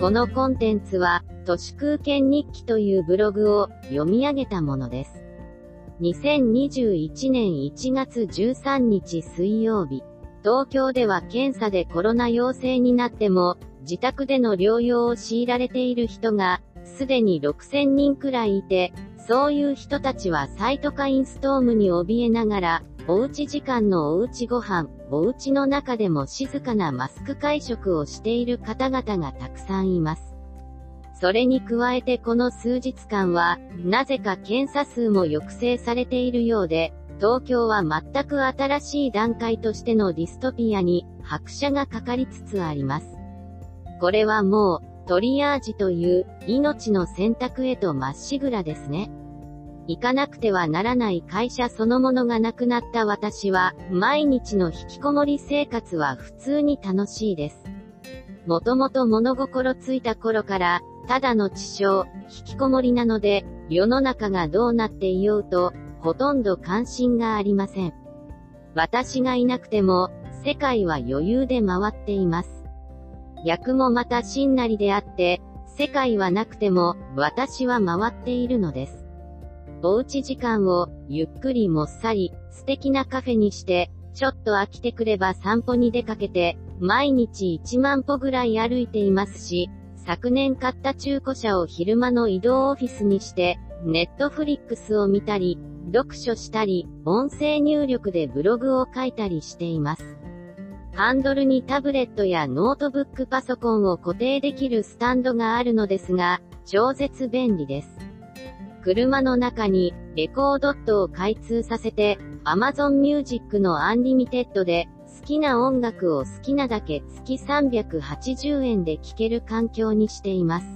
このコンテンツは、都市空間日記というブログを読み上げたものです。2021年1月13日水曜日、東京では検査でコロナ陽性になっても、自宅での療養を強いられている人が、すでに6000人くらいいて、そういう人たちはサイトカインストームに怯えながら、おうち時間のおうちご飯、おうちの中でも静かなマスク会食をしている方々がたくさんいます。それに加えてこの数日間は、なぜか検査数も抑制されているようで、東京は全く新しい段階としてのディストピアに拍車がかかりつつあります。これはもう、トリアージという命の選択へとまっしぐらですね。行かなくてはならない会社そのものがなくなった私は、毎日の引きこもり生活は普通に楽しいです。もともと物心ついた頃から、ただの自称、引きこもりなので、世の中がどうなっていようと、ほとんど関心がありません。私がいなくても、世界は余裕で回っています。逆もまた真なりであって、世界はなくても、私は回っているのです。おうち時間を、ゆっくりもっさり、素敵なカフェにして、ちょっと飽きてくれば散歩に出かけて、毎日1万歩ぐらい歩いていますし、昨年買った中古車を昼間の移動オフィスにして、Netflixを見たり、読書したり、音声入力でブログを書いたりしています。ハンドルにタブレットやノートブックパソコンを固定できるスタンドがあるのですが、超絶便利です。車の中にレコードットを開通させて、Amazon Music のアンリミテッドで好きな音楽を好きなだけ月380円で聴ける環境にしています。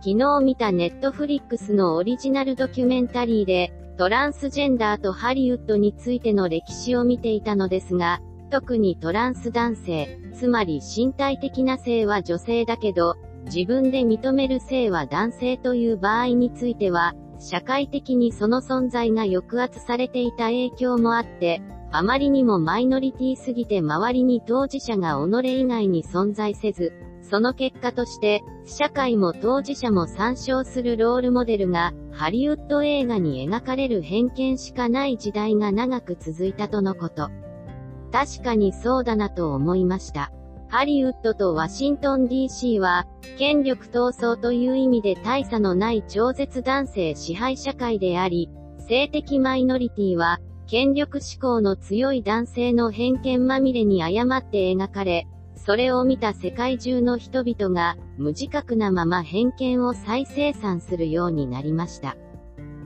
昨日見た Netflix のオリジナルドキュメンタリーで、トランスジェンダーとハリウッドについての歴史を見ていたのですが、特にトランス男性、つまり身体的な性は女性だけど、自分で認める性は男性という場合については、社会的にその存在が抑圧されていた影響もあって、あまりにもマイノリティすぎて周りに当事者が己以外に存在せず、その結果として、社会も当事者も参照するロールモデルが、ハリウッド映画に描かれる偏見しかない時代が長く続いたとのこと。確かにそうだなと思いました。ハリウッドとワシントン DC は、権力闘争という意味で大差のない超絶男性支配社会であり、性的マイノリティは、権力志向の強い男性の偏見まみれに誤って描かれ、それを見た世界中の人々が、無自覚なまま偏見を再生産するようになりました。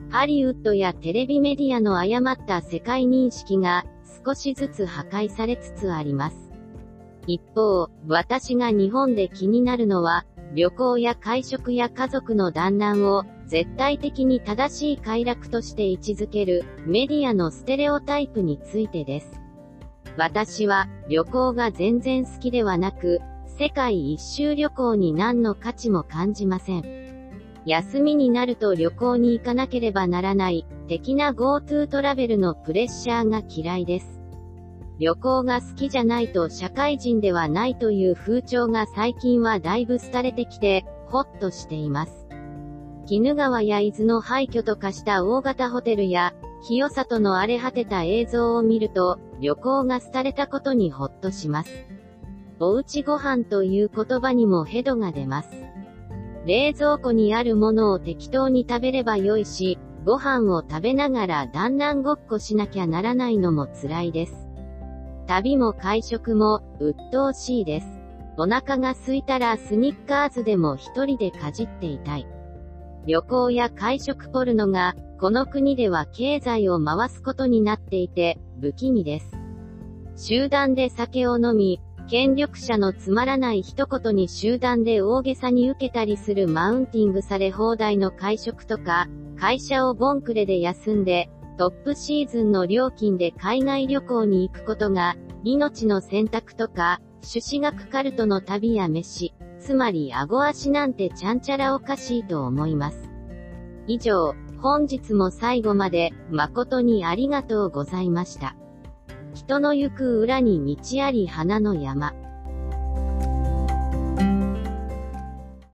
ハリウッドやテレビメディアの誤った世界認識が、少しずつ破壊されつつあります。一方、私が日本で気になるのは、旅行や会食や家族の団らんを、絶対的に正しい快楽として位置づける、メディアのステレオタイプについてです。私は、旅行が全然好きではなく、世界一周旅行に何の価値も感じません。休みになると旅行に行かなければならない、的な GoTo トラベルのプレッシャーが嫌いです。旅行が好きじゃないと社会人ではないという風潮が最近はだいぶ廃れてきて、ホッとしています。鬼怒川や伊豆の廃墟と化した大型ホテルや、清里の荒れ果てた映像を見ると、旅行が廃れたことにホッとします。おうちご飯という言葉にもヘドが出ます。冷蔵庫にあるものを適当に食べればよいし、ご飯を食べながら団らんごっこしなきゃならないのも辛いです。旅も会食も、鬱陶しいです。お腹が空いたらスニッカーズでも一人でかじっていたい。旅行や会食ポルノが、この国では経済を回すことになっていて、不気味です。集団で酒を飲み、権力者のつまらない一言に集団で大げさに受けたりするマウンティングされ放題の会食とか、会社をボンクレで休んで、トップシーズンの料金で海外旅行に行くことが、命の選択とか、朱子学カルトの旅や飯、つまり顎足なんてちゃんちゃらおかしいと思います。以上、本日も最後まで、誠にありがとうございました。人の行く裏に道あり花の山。